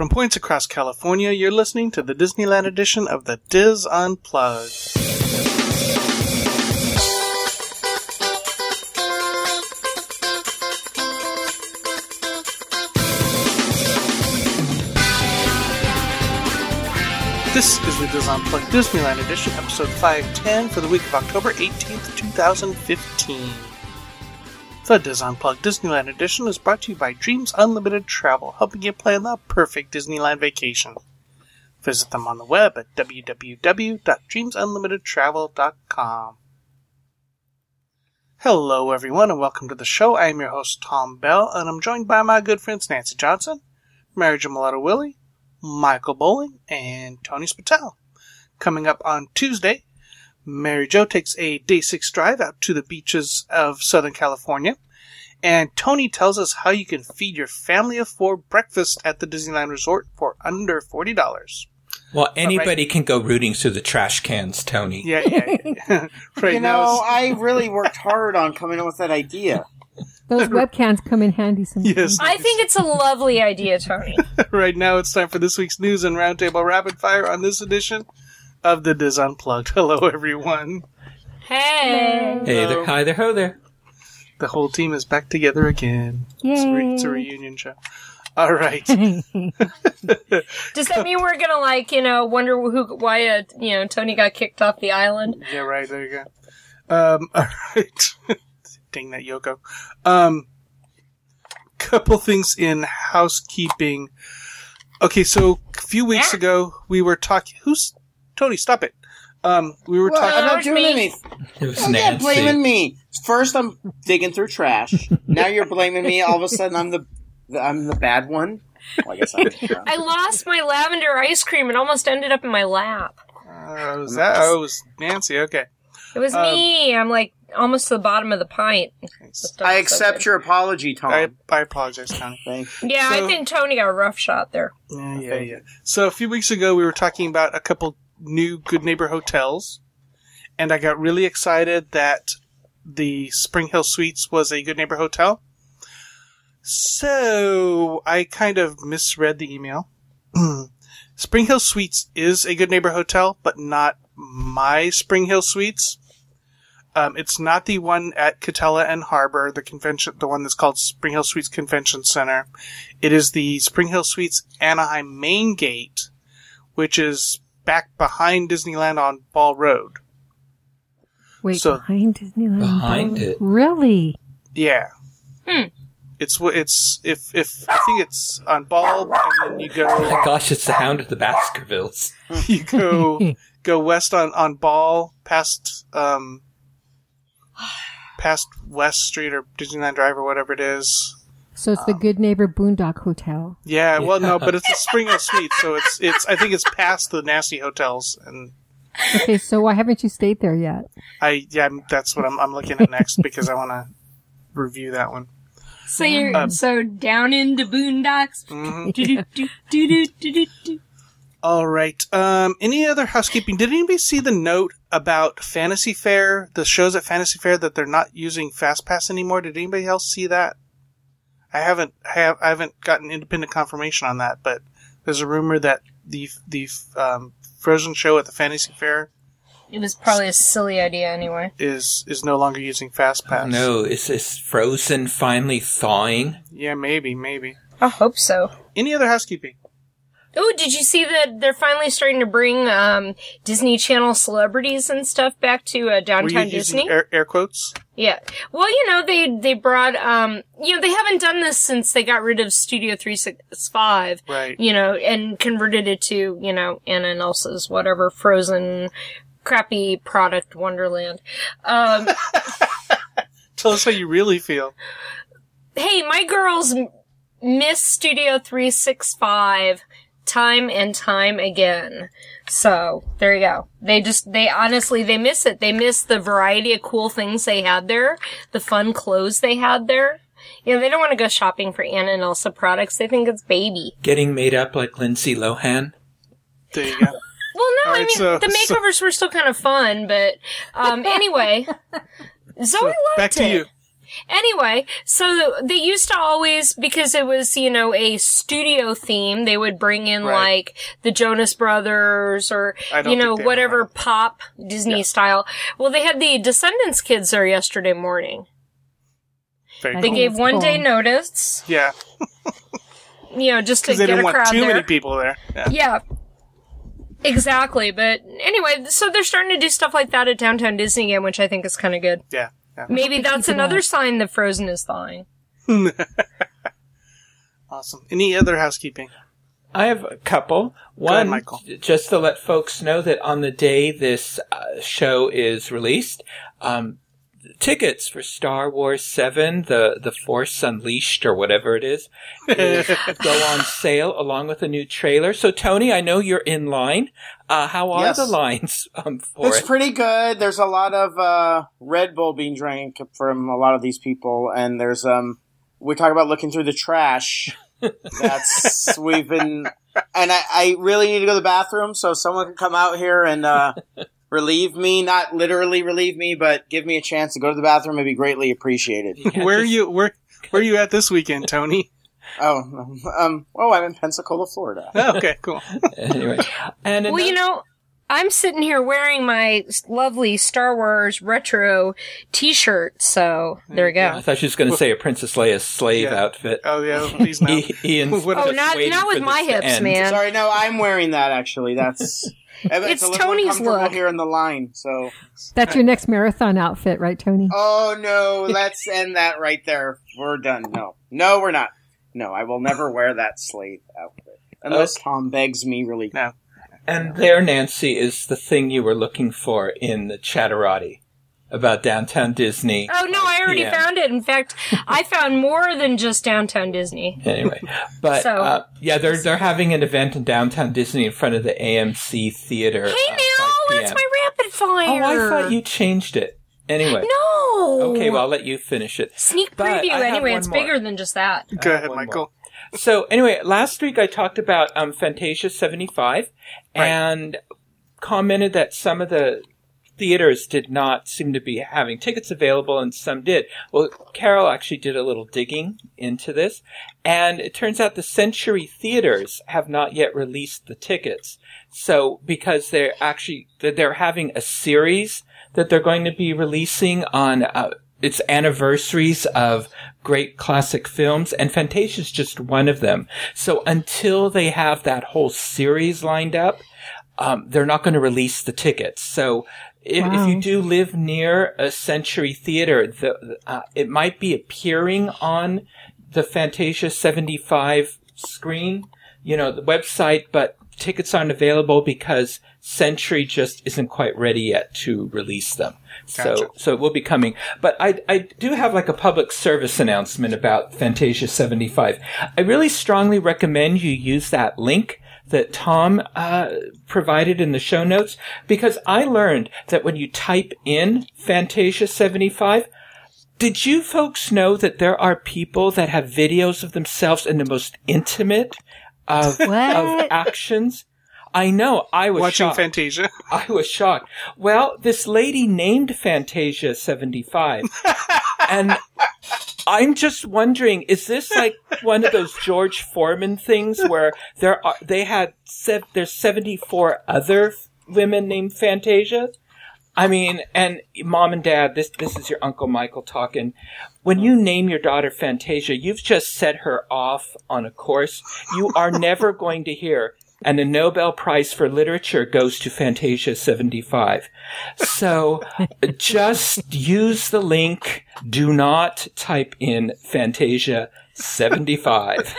From points across California, you're listening to the Disneyland edition of the Dis Unplugged. This is the Dis Unplugged Disneyland edition, episode 510 for the week of October 18th, 2015. The Dis Unplugged Disneyland edition is brought to you by Dreams Unlimited Travel, helping you plan the perfect Disneyland vacation. Visit them on the web at www.dreamsunlimitedtravel.com. Hello everyone and welcome to the show. I am your host Tom Bell, and I'm joined by my good friends Nancy Johnson, Mary Jamaletta Willie, Michael Bowling, and Tony Spatel. Coming up on Tuesday, Mary Jo takes a Day 6 drive out to the beaches of Southern California, and Tony tells us how you can feed your family of four breakfast at the Disneyland Resort for under $40. Well, anybody can go rooting through the trash cans, Tony. Yeah. Right, you know, I really worked hard on coming up with that idea. Those webcams come in handy sometimes. Yes, I think it's a lovely idea, Tony. Right now, it's time for this week's news and Roundtable Rapid Fire on this edition of the Dis Unplugged. Hello, everyone. Hey. Hey there. Hi there. Ho there. The whole team is back together again. Yay. It's a reunion show. All right. Does that mean we're gonna wonder why Tony got kicked off the island? Yeah, right. There you go. All right. Dang that Yoko. Couple things in housekeeping. Okay, so a few weeks ago we were talking. Who's Tony? Stop it. I'm not doing anything. You're blaming me. First, I'm digging through trash. Now you're blaming me. All of a sudden, I'm the bad one. Well, I guess I lost my lavender ice cream and almost ended up in my lap. It was Nancy. Okay. It was me. I'm almost to the bottom of the pint. I accept your apology, Tom. I apologize, Tom. Thanks. Yeah, so, I think Tony got a rough shot there. Yeah. So a few weeks ago, we were talking about a couple new Good Neighbor hotels, and I got really excited that the Spring Hill Suites was a Good Neighbor hotel. So I kind of misread the email. Spring Hill Suites is a Good Neighbor hotel, but not my Spring Hill Suites. It's not the one at Katella and Harbor, the one that's called Spring Hill Suites Convention Center. It is the Spring Hill Suites Anaheim Main Gate, which is back behind Disneyland on Ball Road. Wait, so, behind Disneyland? Behind it, really? Yeah. Hmm. It's if I think it's on Ball, and then you go. Oh my gosh! It's the Hound of the Baskervilles. You go west on Ball past. Past West Street or Disneyland Drive or whatever it is. So it's the Good Neighbor Boondock Hotel. Yeah, well, no, but it's a Spring Hill Suite, so it's. I think it's past the nasty hotels. And okay, so why haven't you stayed there yet? That's what I'm looking at next because I want to review that one. So you're so down in the boondocks. Mm-hmm. All right. Any other housekeeping? Did anybody see the note about Fantasy Fair, the shows at Fantasy Fair, that they're not using FastPass anymore? Did anybody else see that? I haven't gotten independent confirmation on that, but there's a rumor that the Frozen show at the Fantasy Fair, it was probably a silly idea anyway, is no longer using FastPass. Oh, no, is this Frozen finally thawing? Yeah, maybe. I hope so. Any other housekeeping? Oh, did you see that they're finally starting to bring Disney Channel celebrities and stuff back to Downtown Disney? Using air quotes? Yeah. Well, they brought they haven't done this since they got rid of Studio 365, right? And converted it to Anna and Elsa's whatever Frozen crappy product Wonderland. Tell us how you really feel. Hey, my girls miss Studio 365. Time and time again. So, there you go. They miss it. They miss the variety of cool things they had there, the fun clothes they had there. They don't want to go shopping for Anna and Elsa products. They think it's baby. Getting made up like Lindsay Lohan. There you go. Well, no, right, the makeovers were still kind of fun, but anyway, Zoe loved it. Back to you. Anyway, so they used to always, because it was, you know, a studio theme, they would bring in, like, the Jonas Brothers or, you know, whatever pop Disney style. Well, they had the Descendants kids there yesterday morning. They gave one day notice. Yeah. You know, just to get a crowd there. Because they didn't want too many people there. Yeah. Exactly, but anyway, so they're starting to do stuff like that at Downtown Disney again, which I think is kind of good. Yeah. Maybe that's another sign that Frozen is thawing. Awesome. Any other housekeeping? I have a couple. One, go ahead, Michael. Just to let folks know that on the day this show is released, tickets for Star Wars 7, the Force Unleashed or whatever it is go on sale along with a new trailer. So, Tony, I know you're in line. How are the lines for it? It's pretty good. There's a lot of Red Bull being drank from a lot of these people, and there's we talk about looking through the trash. That's and I really need to go to the bathroom, so someone can come out here and relieve me, not literally relieve me, but give me a chance to go to the bathroom. It'd be greatly appreciated. Yeah. Where are you at this weekend, Tony? I'm in Pensacola, Florida. Oh, okay, cool. Anyway, and well, you know, I'm sitting here wearing my lovely Star Wars retro T-shirt, so there you go. Yeah, I thought she was going to say a Princess Leia's slave outfit. Oh yeah, please no. Ian's not with my hips, man. Sorry, no, I'm wearing that actually. That's. It's Tony's look here in the line, so that's your next marathon outfit, right, Tony? Oh no, let's end that right there. We're done. No, we're not. No, I will never wear that slave outfit unless Tom begs me. Really? No. And there, Nancy, is the thing you were looking for in the Chatterati about Downtown Disney. Oh no, I already found it. In fact, I found more than just Downtown Disney. Anyway, but so, they're having an event in Downtown Disney in front of the AMC theater. Hey, now that's my rapid fire. Oh, I thought you changed it. Anyway, no. Okay, well, I'll let you finish it. Sneak preview. Anyway, it's bigger than just that. Go ahead, Michael. So anyway, last week I talked about Fantasia 75 and commented that some of the theaters did not seem to be having tickets available, and some did. Well, Carol actually did a little digging into this, and it turns out the Century Theaters have not yet released the tickets. So, because they're having a series that they're going to be releasing on its anniversaries of great classic films, and Fantasia's just one of them. So, until they have that whole series lined up, they're not going to release the tickets. So, if you do live near a Century Theater, it might be appearing on the Fantasia 75 screen, you know, the website, but tickets aren't available because Century just isn't quite ready yet to release them. Gotcha. So it will be coming. But I do have like a public service announcement about Fantasia 75. I really strongly recommend you use that link that Tom provided in the show notes, because I learned that when you type in Fantasia 75, did you folks know that there are people that have videos of themselves in the most intimate of actions? I know. I was watching shocked. Fantasia. I was shocked. Well, this lady named Fantasia 75, and I'm just wondering, is this like one of those George Foreman things where there's 74 other women named Fantasia? I mean, and mom and dad, this is your Uncle Michael talking. When you name your daughter Fantasia, you've just set her off on a course. You are never going to hear. And the Nobel Prize for Literature goes to Fantasia 75. So just use the link. Do not type in Fantasia 75.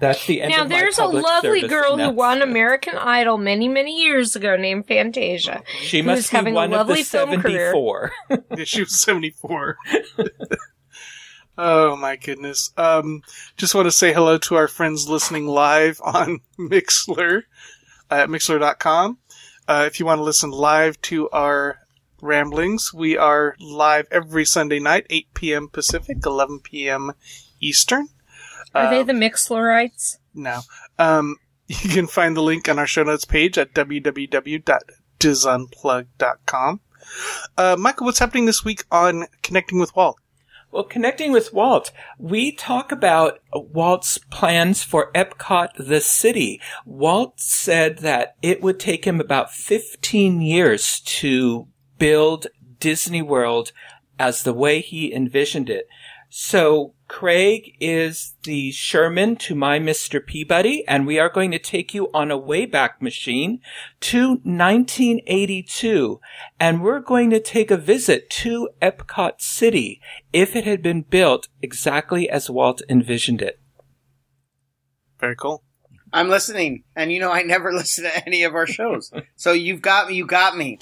That's the end of my public service. Now, there's a lovely girl who won American Idol many, many years ago named Fantasia. She must be one of the 74. She was 74. Oh, my goodness. Just want to say hello to our friends listening live on Mixlr at Mixlr.com. If you want to listen live to our ramblings, we are live every Sunday night, 8 p.m. Pacific, 11 p.m. Eastern. Are they the Mixlrites? No. You can find the link on our show notes page at www.DISUnplugged.com. Michael, what's happening this week on Connecting with Walt? Well, Connecting with Walt, we talk about Walt's plans for Epcot the city. Walt said that it would take him about 15 years to build Disney World as the way he envisioned it. So Craig is the Sherman to my Mr. Peabody, and we are going to take you on a Wayback Machine to 1982. And we're going to take a visit to Epcot City if it had been built exactly as Walt envisioned it. Very cool. I'm listening. And you know, I never listen to any of our shows. So you've got me. You got me.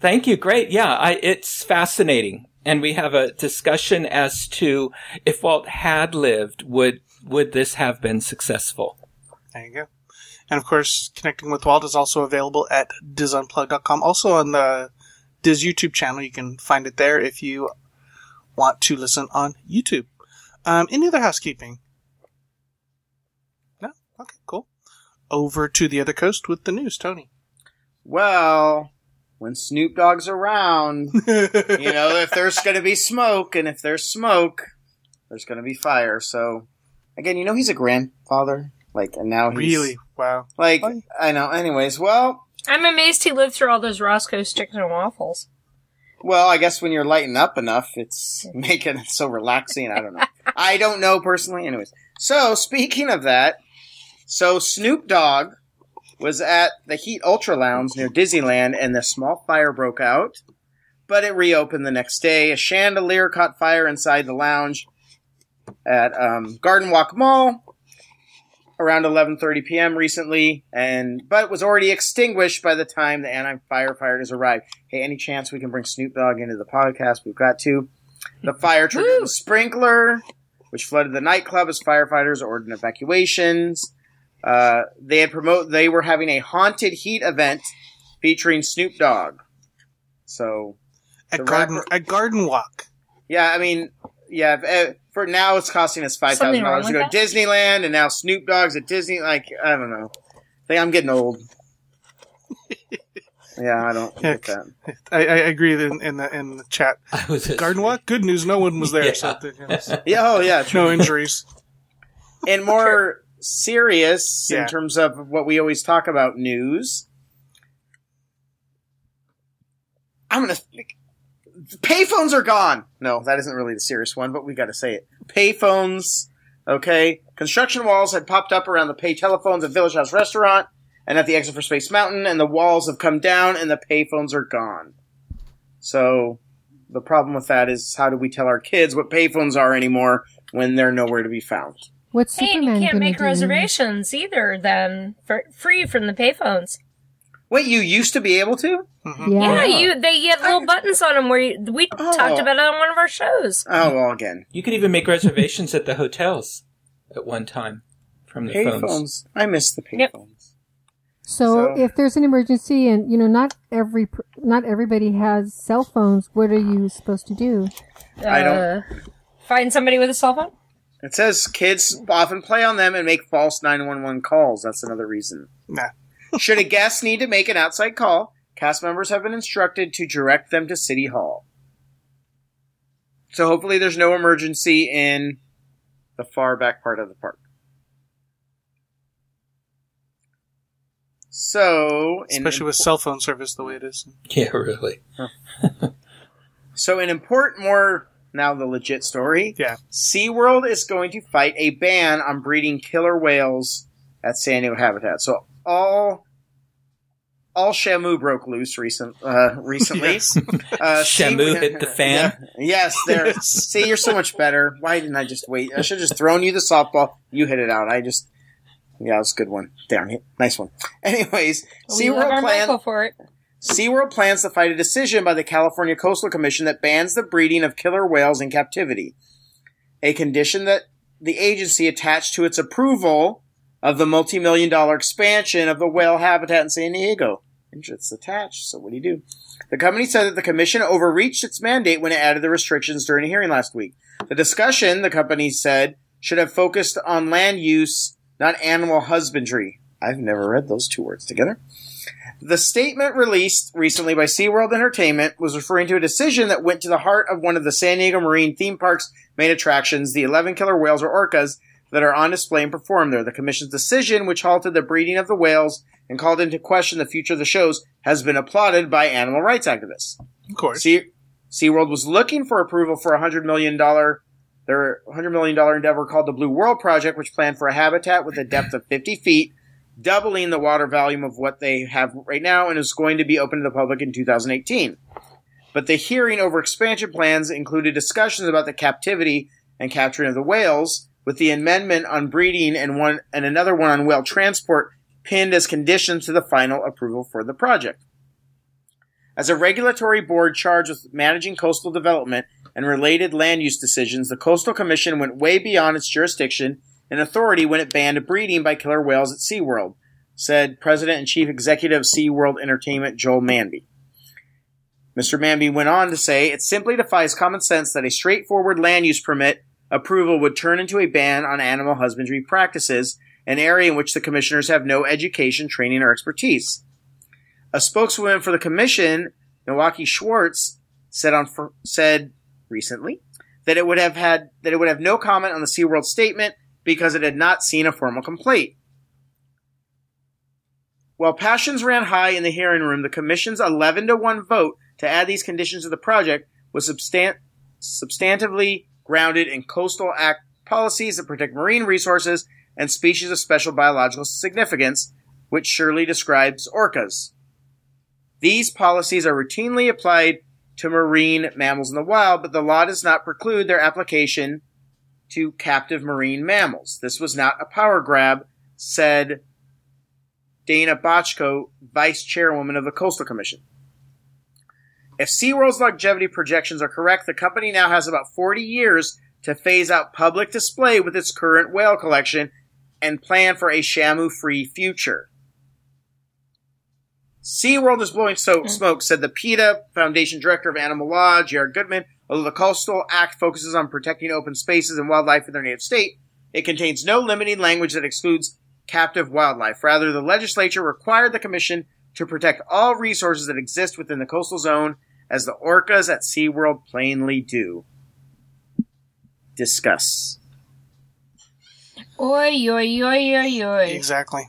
Thank you. Great. Yeah, it's fascinating. And we have a discussion as to if Walt had lived, would this have been successful? There you go. And of course, Connecting with Walt is also available at DISUnplugged.com. Also on the Diz YouTube channel, you can find it there if you want to listen on YouTube. Any other housekeeping? No? Okay, cool. Over to the other coast with the news, Tony. Well, when Snoop Dogg's around, you know, if there's going to be smoke, and if there's smoke, there's going to be fire. So, again, you know, he's a grandfather. Like, and now he's... Really? Wow. Like, oh, yeah. I know. Anyways, well... I'm amazed he lived through all those Roscoe's chicken and waffles. Well, I guess when you're lighting up enough, it's making it so relaxing. I don't know. I don't know, personally. Anyways. So, speaking of that, so Snoop Dogg was at the Heat Ultra Lounge near Disneyland, and a small fire broke out, but it reopened the next day. A chandelier caught fire inside the lounge at Garden Walk Mall around 11:30 p.m. recently, but was already extinguished by the time the firefighters arrived. Hey, any chance we can bring Snoop Dogg into the podcast? We've got to. The fire triggered a sprinkler, which flooded the nightclub as firefighters ordered evacuations. They were having a haunted heat event featuring Snoop Dogg. So at Garden Walk. Yeah, I mean, yeah. For now, it's costing us $5,000 to go to Disneyland, and now Snoop Dogg's at Disney. Like, I don't know. I'm getting old. Yeah, I don't get that. I agree in the chat. Garden Walk. Good news, no one was there. Yeah. So yeah. Oh yeah. True. No injuries. And more. Serious in terms of what we always talk about, news. I'm going to... Payphones are gone! No, that isn't really the serious one, but we got to say it. Payphones, okay? Construction walls had popped up around the pay telephones at Village House Restaurant and at the exit for Space Mountain, and the walls have come down and the payphones are gone. So, the problem with that is, how do we tell our kids what payphones are anymore when they're nowhere to be found? What's Superman you can't make reservations either, then, for free from the payphones. Wait, you used to be able to? Mm-hmm. Yeah, they had little buttons on them where we talked about it on one of our shows. Oh, well, again. You could even make reservations at the hotels at one time from the payphones. I miss the payphones. Yep. So if there's an emergency and, you know, not everybody has cell phones, what are you supposed to do? I don't. Find somebody with a cell phone? It says kids often play on them and make false 911 calls. That's another reason. Nah. Should a guest need to make an outside call, cast members have been instructed to direct them to City Hall. So hopefully there's no emergency in the far back part of the park. So... Especially with cell phone service the way it is. Yeah, really. Huh. So an important more... Now the legit story. Yeah. SeaWorld is going to fight a ban on breeding killer whales at San Diego Habitat. So all Shamu broke loose recently. Yes. Shamu hit the fan. Yeah. Yes, there. See, you're so much better. Why didn't I just wait? I should have just thrown you the softball. You hit it out. Yeah, it was a good one. Darn it. Nice one. Anyways, SeaWorld plans for it. SeaWorld plans to fight a decision by the California Coastal Commission that bans the breeding of killer whales in captivity, a condition that the agency attached to its approval of the multi-million-dollar expansion of the whale habitat in San Diego. It's attached, so what do you do? The company said that the commission overreached its mandate when it added the restrictions during a hearing last week. The discussion, the company said, should have focused on land use, not animal husbandry. I've never read those two words together. The statement released recently by SeaWorld Entertainment was referring to a decision that went to the heart of one of the San Diego Marine Theme Park's main attractions, the 11 killer whales or orcas that are on display and perform there. The commission's decision, which halted the breeding of the whales and called into question the future of the shows, has been applauded by animal rights activists. Of course. SeaWorld was looking for approval for $100 million endeavor called the Blue World Project, which planned for a habitat with a depth of 50 feet, doubling the water volume of what they have right now, and is going to be open to the public in 2018. But the hearing over expansion plans included discussions about the captivity and capturing of the whales, with the amendment on breeding and another one on whale transport pinned as conditions to the final approval for the project. As a regulatory board charged with managing coastal development and related land use decisions, the Coastal Commission went way beyond its jurisdiction and authority when it banned breeding by killer whales at SeaWorld, said President and Chief Executive of SeaWorld Entertainment Joel Manby. Mr. Manby went on to say, "It simply defies common sense that a straightforward land use permit approval would turn into a ban on animal husbandry practices, an area in which the commissioners have no education, training, or expertise." A spokeswoman for the commission, Milwaukee Schwartz, said recently that it would have no comment on the SeaWorld statement because it had not seen a formal complaint. While passions ran high in the hearing room, the commission's 11-1 vote to add these conditions to the project was substantively grounded in Coastal Act policies that protect marine resources and species of special biological significance, which surely describes orcas. These policies are routinely applied to marine mammals in the wild, but the law does not preclude their application to captive marine mammals. This was not a power grab, said Dana Bochco, vice chairwoman of the Coastal Commission. If SeaWorld's longevity projections are correct, the company now has about 40 years to phase out public display with its current whale collection and plan for a Shamu-free future. SeaWorld is blowing smoke, said the PETA Foundation Director of Animal Law, Jared Goodman. Although the Coastal Act focuses on protecting open spaces and wildlife in their native state, it contains no limiting language that excludes captive wildlife. Rather, the legislature required the commission to protect all resources that exist within the coastal zone, as the orcas at SeaWorld plainly do. Discuss. Oy, oy, oy, oy, oy. Exactly.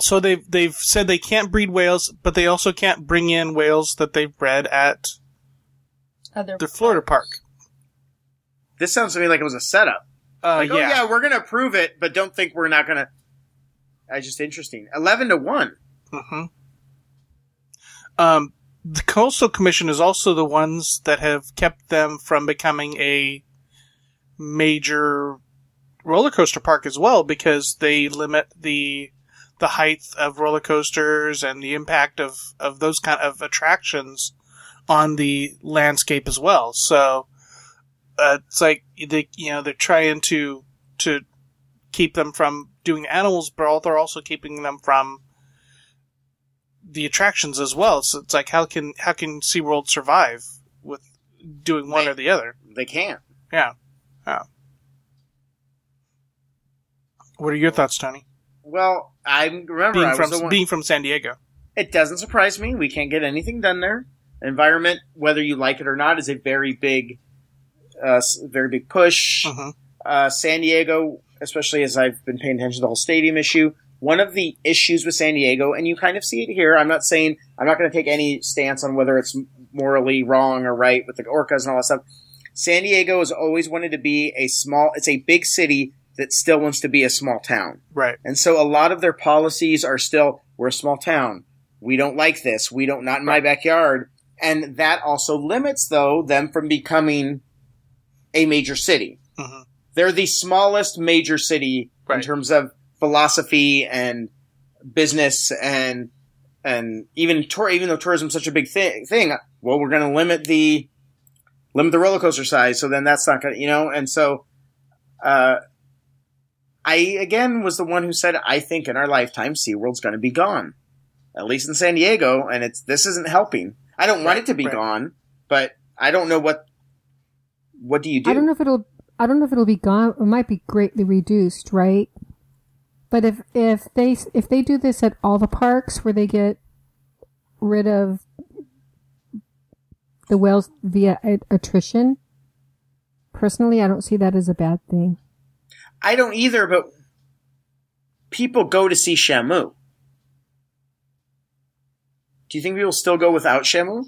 So they've said they can't breed whales, but they also can't bring in whales that they've bred at their Florida park. This sounds to me like it was a setup. Oh yeah, we're going to approve it, but don't think we're not going to. That's just interesting. 11-1. Mm-hmm. The Coastal Commission is also the ones that have kept them from becoming a major roller coaster park as well, because they limit the height of roller coasters and the impact of those kind of attractions on the landscape as well. So it's like they're trying to keep them from doing animals, but they're also keeping them from the attractions as well. So it's like, how can SeaWorld survive with doing one or the other? They can't. Yeah. What are your thoughts, Tony? Well, being from San Diego. It doesn't surprise me. We can't get anything done there. Environment, whether you like it or not, is a very big push. Mm-hmm. San Diego, especially as I've been paying attention to the whole stadium issue, one of the issues with San Diego, and you kind of see it here, I'm not going to take any stance on whether it's morally wrong or right with the orcas and all that stuff. San Diego has always wanted to be it's a big city that still wants to be a small town. Right. And so a lot of their policies are still, we're a small town. We don't like this. We don't, not in my backyard. And that also limits, though, them from becoming a major city. Mm-hmm. They're the smallest major city in terms of philosophy and business and even though tourism's such a big thing, well, we're going to limit the roller coaster size. So then that's not going to, and so, I again was the one who said, I think in our lifetime, SeaWorld's going to be gone, at least in San Diego. And this isn't helping. I don't want it to be gone, but I don't know what do you do? I don't know if it'll be gone. It might be greatly reduced, right? But if they do this at all the parks where they get rid of the whales via attrition, personally, I don't see that as a bad thing. I don't either, but people go to see Shamu. Do you think people still go without Shamu?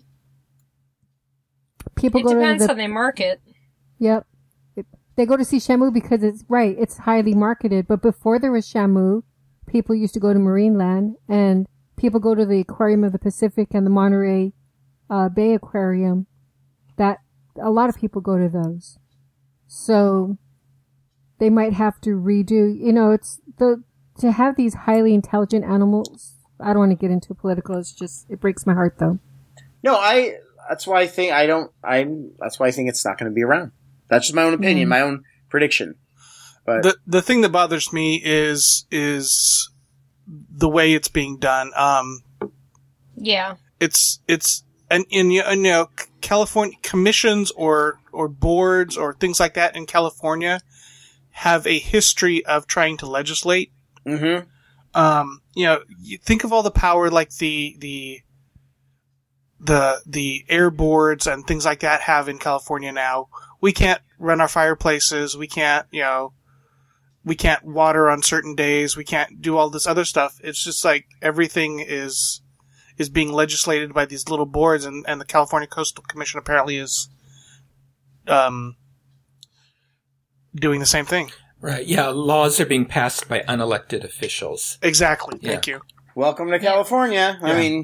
People go. It depends how they market. Yep. They go to see Shamu because it's highly marketed. But before there was Shamu, people used to go to Marineland, and people go to the Aquarium of the Pacific and the Monterey Bay Aquarium. That a lot of people go to those. So they might have to redo, it's to have these highly intelligent animals. I don't want to get into political. It breaks my heart though. No, that's why I think it's not going to be around. That's just my own opinion, my own prediction. But the thing that bothers me is the way it's being done. Yeah, it's and California commissions or boards or things like that in California have a history of trying to legislate. Mm-hmm. You think of all the power like the air boards and things like that have in California now. We can't run our fireplaces. We can't, we can't water on certain days. We can't do all this other stuff. It's just like everything is being legislated by these little boards, and the California Coastal Commission apparently is doing the same thing. Right. Yeah. Laws are being passed by unelected officials. Exactly. Yeah. Thank you. Welcome to California. Yeah.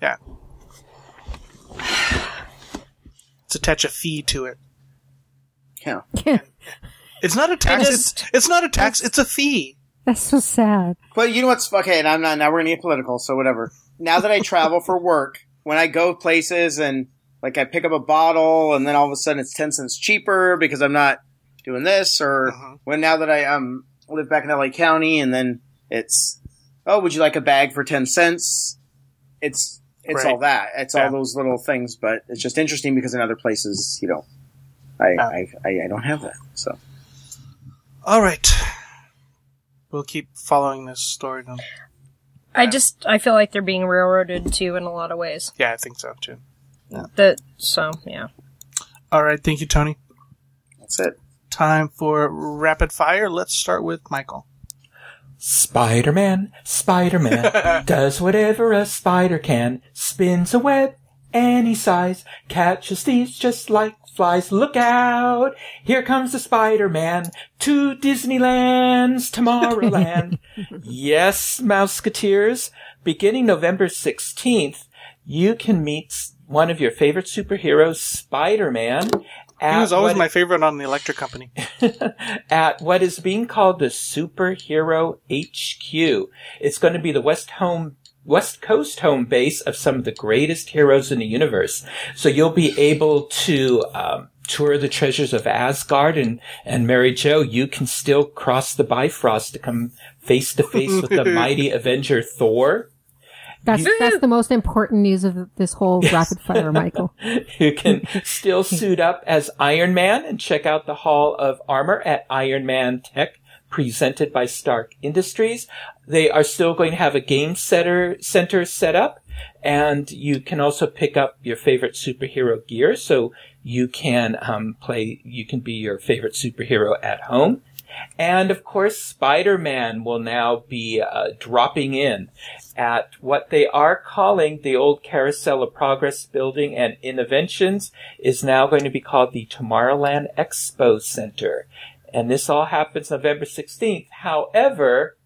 Yeah. Let's attach a fee to it. Yeah. It's not a tax. It's not a tax. It's a fee. That's so sad. But you know what's okay? And I'm not. Now we're gonna get political. So whatever. Now that I travel for work, when I go places and like I pick up a bottle, and then all of a sudden it's 10 cents cheaper because I'm not doing this, or when now that I live back in LA County, and then it's would you like a bag for 10 cents? It's right. All that. It's all those little things. But it's just interesting because in other places you don't. I don't have that. So, all right, we'll keep following this story. Then. I feel like they're being railroaded too in a lot of ways. Yeah, I think so too. Yeah. All right, thank you, Tony. That's it. Time for rapid fire. Let's start with Michael. Spider-Man does whatever a spider can. Spins a web any size, catches thieves just like flies. Look out! Here comes the Spider-Man to Disneyland's Tomorrowland. Yes, Mouseketeers, beginning November 16th, you can meet one of your favorite superheroes, Spider-Man. He was always my favorite on the Electric Company. At what is being called the Superhero HQ. It's going to be the West Coast home base of some of the greatest heroes in the universe. So you'll be able to tour the treasures of Asgard, and Mary Jo, you can still cross the Bifrost to come face to face with the mighty Avenger Thor. That's the most important news of this whole rapid fire, Michael. You can still suit up as Iron Man and check out the Hall of Armor at Iron Man Tech, presented by Stark Industries. They are still going to have a game center set up, and you can also pick up your favorite superhero gear, so you can you can be your favorite superhero at home. And of course, Spider-Man will now be dropping in at what they are calling the old Carousel of Progress Building and Innovations is now going to be called the Tomorrowland Expo Center. And this all happens November 16th. However,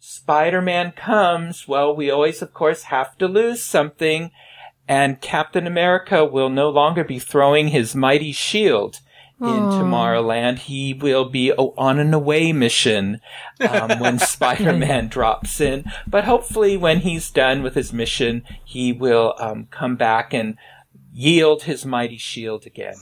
Spider-Man comes. Well, we always, of course, have to lose something. And Captain America will no longer be throwing his mighty shield in Tomorrowland. He will be on an away mission when Spider-Man drops in. But hopefully when he's done with his mission, he will come back and yield his mighty shield again.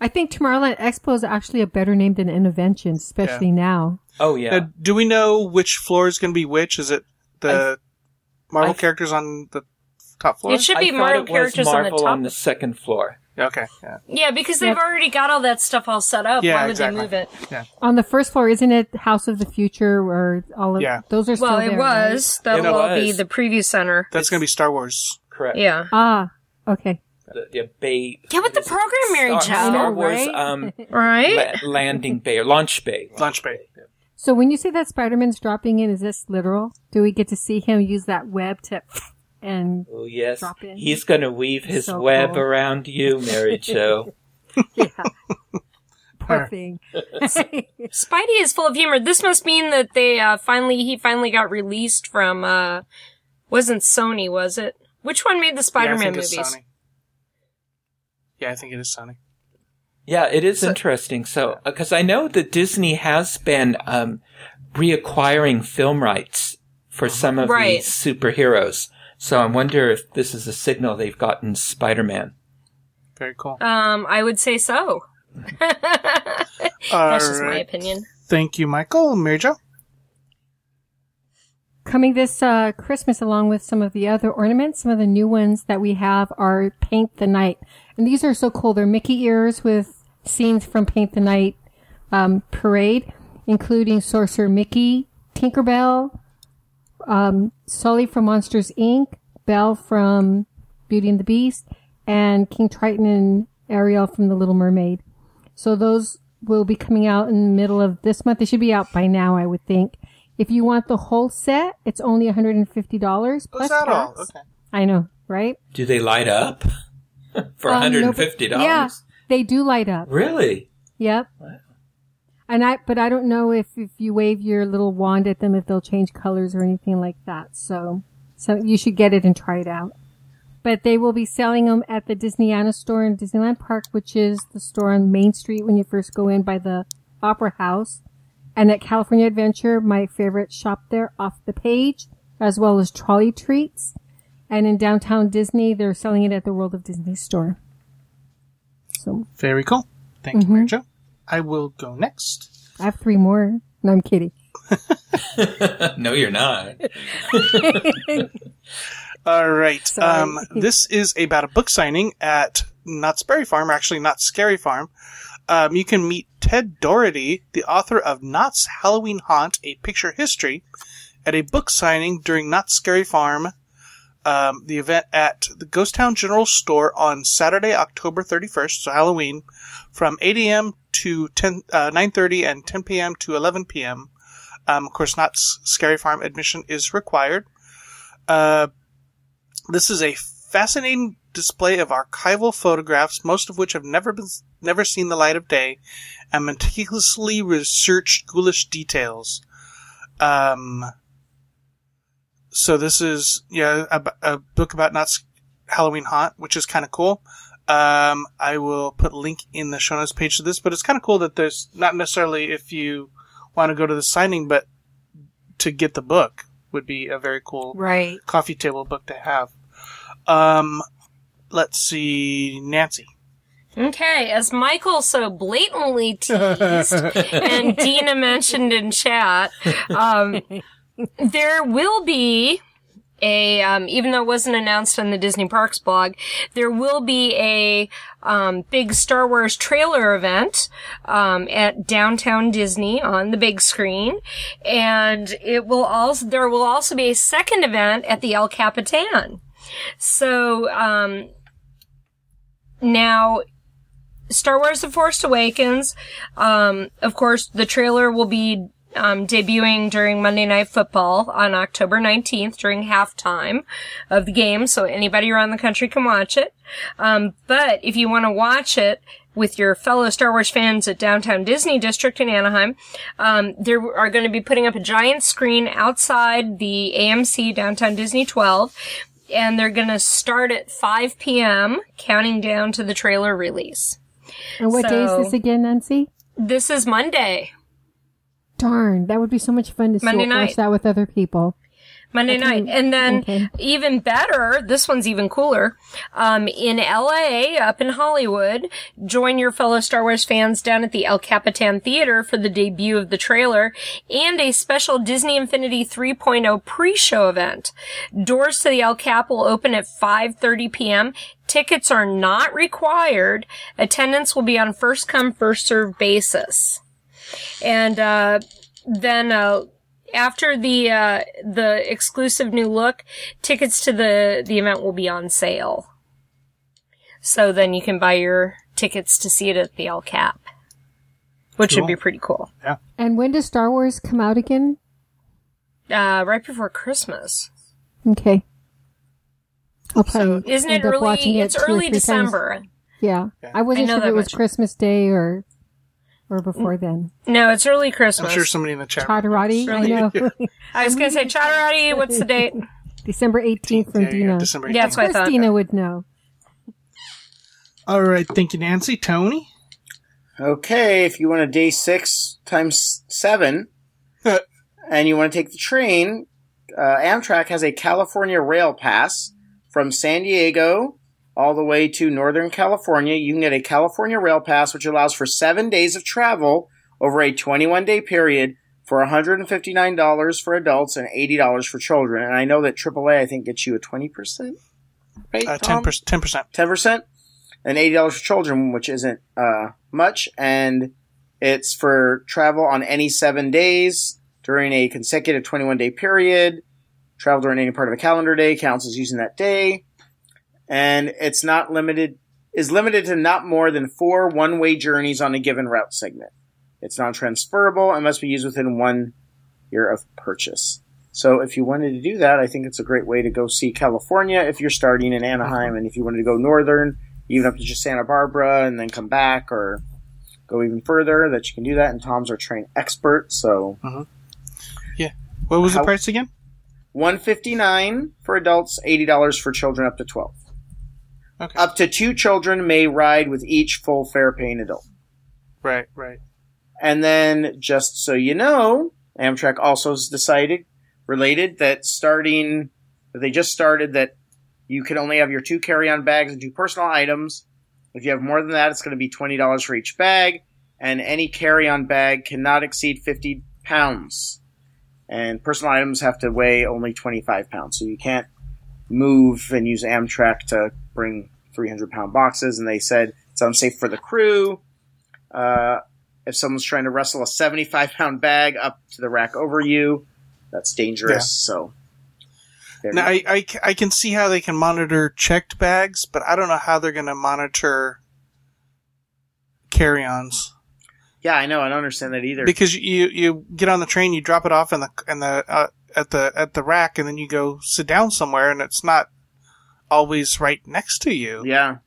I think Tomorrowland Expo is actually a better name than Intervention, especially now. Oh, yeah. Now, do we know which floor is going to be which? Is it the Marvel characters on the top floor? It should be Marvel characters on the top. Marvel on the second floor. Okay. Yeah, yeah, because they've already got all that stuff all set up. Yeah, why would they move it? Yeah. On the first floor, isn't it House of the Future or all of those are still there? Well, it was. Right? That will be the preview center. That's going to be Star Wars. Correct. Yeah. Ah, okay. The bay. Yeah, but the program, Mary Child. Star Wars, right? Landing bay or launch bay. Launch bay. Yeah. So when you say that Spider-Man's dropping in, is this literal? Do we get to see him use that web to and drop in? He's going to weave his web around you, Mary Jo. Yeah. Poor thing. Spidey is full of humor. This must mean that they finally got released from wasn't Sony, was it? Which one made the Spider-Man movies? Yeah, I think it is Sony. Yeah, it is interesting. So, because I know that Disney has been reacquiring film rights for some of these superheroes. So I wonder if this is a signal they've gotten Spider-Man. Very cool. I would say so. That's just my opinion. Thank you, Michael. Mary Jo? Coming this Christmas along with some of the other ornaments, some of the new ones that we have are Paint the Night. And these are so cool. They're Mickey ears with scenes from Paint the Night parade, including Sorcerer Mickey, Tinkerbell, Sully from Monsters, Inc., Belle from Beauty and the Beast, and King Triton and Ariel from The Little Mermaid. So those will be coming out in the middle of this month. They should be out by now, I would think. If you want the whole set, it's only $150 plus tax. All? Okay. I know, right? Do they light up? For $150? No, yeah, they do light up. Really? Yep. Wow. And I don't know if you wave your little wand at them, if they'll change colors or anything like that. So you should get it and try it out. But they will be selling them at the Disneyana store in Disneyland Park, which is the store on Main Street when you first go in by the Opera House. And at California Adventure, my favorite shop there, Off the Page, as well as Trolley Treats. And in Downtown Disney, they're selling it at the World of Disney store. So very cool. Thank you, Mary Jo. I will go next. I have three more. No, I'm kidding. No, you're not. All right. This is about a book signing at Knott's Berry Farm, or actually Knott's Scary Farm. You can meet Ted Doherty, the author of Knott's Halloween Haunt, A Picture History, at a book signing during Knott's Scary Farm. The event at the Ghost Town General Store on Saturday, October 31st, so Halloween, from 8 a.m. to 9:30 and 10 p.m. to 11 p.m. Of course, Knott's Scary Farm admission is required. This is a fascinating display of archival photographs, most of which have never seen the light of day, and meticulously researched ghoulish details. So this is a book about Knott's Halloween Haunt, which is kind of cool. I will put a link in the show notes page to this, but it's kind of cool that there's not necessarily if you want to go to the signing, but to get the book would be a very cool coffee table book to have. Let's see, Nancy. Okay, as Michael so blatantly teased and Dina mentioned in chat, there will be a, even though it wasn't announced on the Disney Parks blog, there will be a big Star Wars trailer event at Downtown Disney on the big screen. And there will also be a second event at the El Capitan. So now Star Wars: The Force Awakens, of course, the trailer will be debuting during Monday Night Football on October 19th during halftime of the game, so anybody around the country can watch it. But if you want to watch it with your fellow Star Wars fans at Downtown Disney District in Anaheim, they are going to be putting up a giant screen outside the AMC Downtown Disney 12, and they're going to start at 5 p.m., counting down to the trailer release. And what day is this again, Nancy? This is Monday. Darn, that would be so much fun to watch that with other people. Monday night. And then even better, this one's even cooler. In LA, up in Hollywood, join your fellow Star Wars fans down at the El Capitan Theater for the debut of the trailer and a special Disney Infinity 3.0 pre-show event. Doors to the El Cap will open at 5:30 p.m. Tickets are not required. Attendance will be on first come, first served basis. And then after the exclusive new look, tickets to the event will be on sale. So then you can buy your tickets to see it at the El Cap, which would be pretty cool. Yeah. And when does Star Wars come out again? Right before Christmas. Okay. So isn't it early? It's early December. Times. Yeah. Okay. I wasn't sure if it was Christmas Day or before then. No, it's early Christmas. I'm sure somebody in the chat. Chatterati. I know. Yeah. I was going to say, Chatterati, what's the date? December 18th from Dina. Yeah, December 18th. Yeah, that's what I thought. Dina would know. All right. Thank you, Nancy. Tony? Okay. If you want a day 6 times 7 and you want to take the train, Amtrak has a California rail pass from San Diego all the way to Northern California. You can get a California rail pass, which allows for 7 days of travel over a 21-day period for $159 for adults and $80 for children. And I know that AAA, I think, gets you a 20%, right, 10%. 10%. And $80 for children, which isn't much. And it's for travel on any 7 days during a consecutive 21-day period. Travel during any part of a calendar day counts as using that day. And it's not limited, is limited to not more than 4 one-way journeys on a given route segment. It's non-transferable and must be used within 1 year of purchase. So if you wanted to do that, I think it's a great way to go see California if you're starting in Anaheim. And if you wanted to go northern, even up to just Santa Barbara and then come back or go even further, that you can do that. And Tom's our train expert, so. Yeah. What was the price again? $159 for adults, $80 for children up to 12. Okay. Up to 2 children may ride with each full fare-paying adult. Right, right. And then, just so you know, Amtrak also has related that they just started that you can only have your 2 carry-on bags and 2 personal items. If you have more than that, it's going to be $20 for each bag, and any carry-on bag cannot exceed 50 pounds. And personal items have to weigh only 25 pounds. So you can't move and use Amtrak to bring 300-pound boxes. And they said it's unsafe for the crew. If someone's trying to wrestle a 75-pound bag up to the rack over you, that's dangerous. Yeah. So now I can see how they can monitor checked bags, but I don't know how they're going to monitor carry-ons. Yeah, I know. I don't understand that either. Because you get on the train, you drop it off at the rack, and then you go sit down somewhere, and it's not always right next to you. Yeah.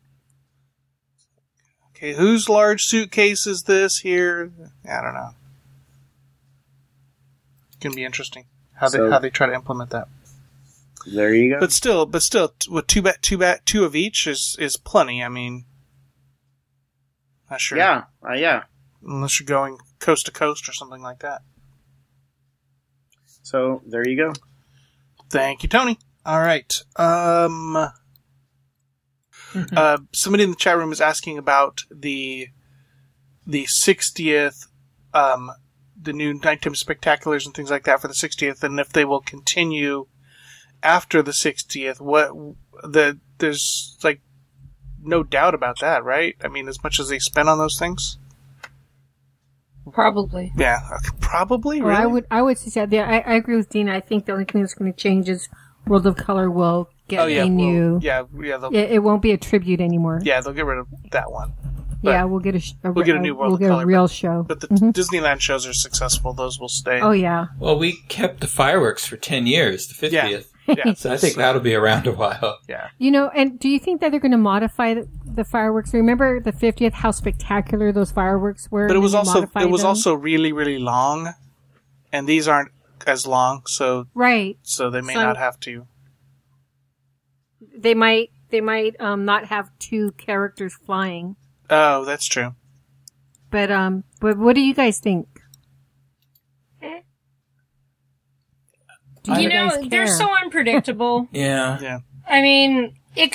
Okay, whose large suitcase is this here? I don't know. It's gonna be interesting how they try to implement that. There you go. But still, with two of each is plenty. I mean, not sure. Yeah. Yeah. Unless you're going coast to coast or something like that. So, there you go. Thank you, Tony. All right. Somebody in the chat room is asking about the 60th, the new nighttime spectaculars and things like that for the 60th, and if they will continue after the 60th. There's like no doubt about that, right? I mean, as much as they spend on those things. Probably. Yeah, probably, right? Really? I would suggest, yeah, I agree with Dina. I think the only thing that's going to change is World of Color will get a new... It won't be a tribute anymore. Yeah, they'll get rid of that one. But yeah, we'll get a new World of Color. We'll get a real show. But the Disneyland shows are successful. Those will stay. Oh, yeah. Well, we kept the fireworks for 10 years, the 50th. Yeah. So I think that'll be around a while. Yeah. You know, and do you think that they're going to modify the fireworks? Remember the 50th, how spectacular those fireworks were? But it was also really, really long, and these aren't as long, so right. So they may not have to. They might not have 2 characters flying. Oh, that's true. But what do you guys think? You know, they're so unpredictable. Yeah. I mean, it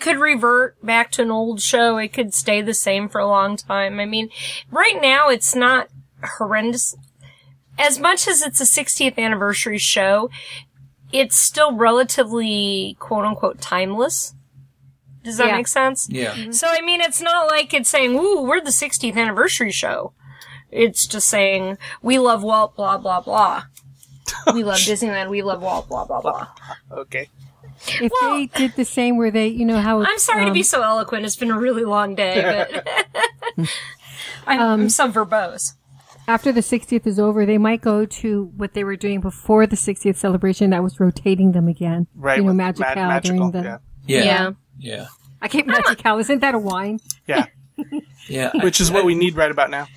could revert back to an old show. It could stay the same for a long time. I mean, right now it's not horrendous. As much as it's a 60th anniversary show, it's still relatively, quote-unquote, timeless. Does that make sense? Yeah. Mm-hmm. So, I mean, it's not like it's saying, ooh, we're the 60th anniversary show. It's just saying, we love Walt, blah, blah, blah. We love Disneyland, we love Walt, blah, blah, blah. Okay. If they did the same where they, you know how... I'm sorry to be so eloquent. It's been a really long day, but I'm so verbose. After the 60th is over, they might go to what they were doing before the 60th celebration that was rotating them again. Right. You know, Magical during the... Yeah. I keep Magical. Isn't that a wine? Yeah. Yeah. Which is what we need right about now.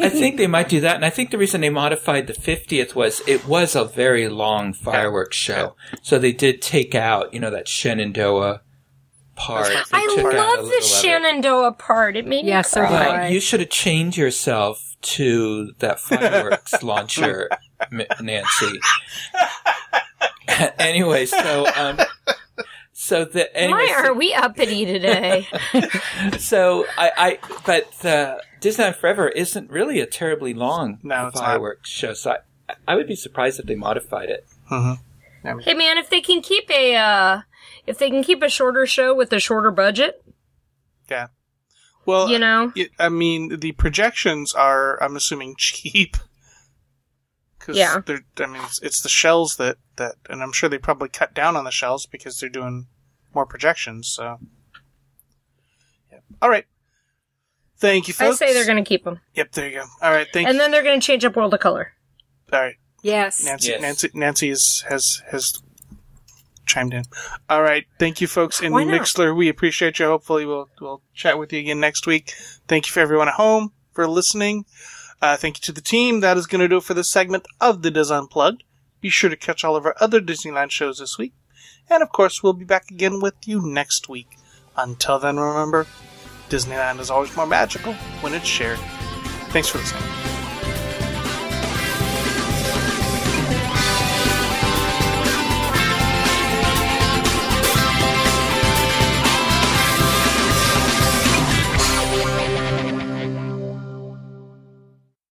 I think they might do that. And I think the reason they modified the 50th was it was a very long fireworks show. Yeah. So they did take out, you know, that Shenandoah part. I love the Shenandoah part. It made me cry. You should have chained yourself to that fireworks launcher, Nancy. Anyway, so why are we uppity today? So but the Disneyland Forever isn't really a terribly long fireworks show, so I would be surprised if they modified it. Uh-huh. Hey man, if they can keep a shorter show with a shorter budget, yeah. Well, you know, I mean, the projections are, I'm assuming, cheap. Cause I mean, it's the shells that, and I'm sure they probably cut down on the shells because they're doing more projections. So, yeah. All right. Thank you, folks. I say they're going to keep them. Yep, there you go. All right, thank you. And then they're going to change up World of Color. All right. Yes. Nancy has chimed in. All right. Thank you, folks in Mixlr. We appreciate you. Hopefully we'll chat with you again next week. Thank you for everyone at home for listening. Thank you to the team. That is going to do it for this segment of the Dis Unplugged. Be sure to catch all of our other Disneyland shows this week. And, of course, we'll be back again with you next week. Until then, remember, Disneyland is always more magical when it's shared. Thanks for listening.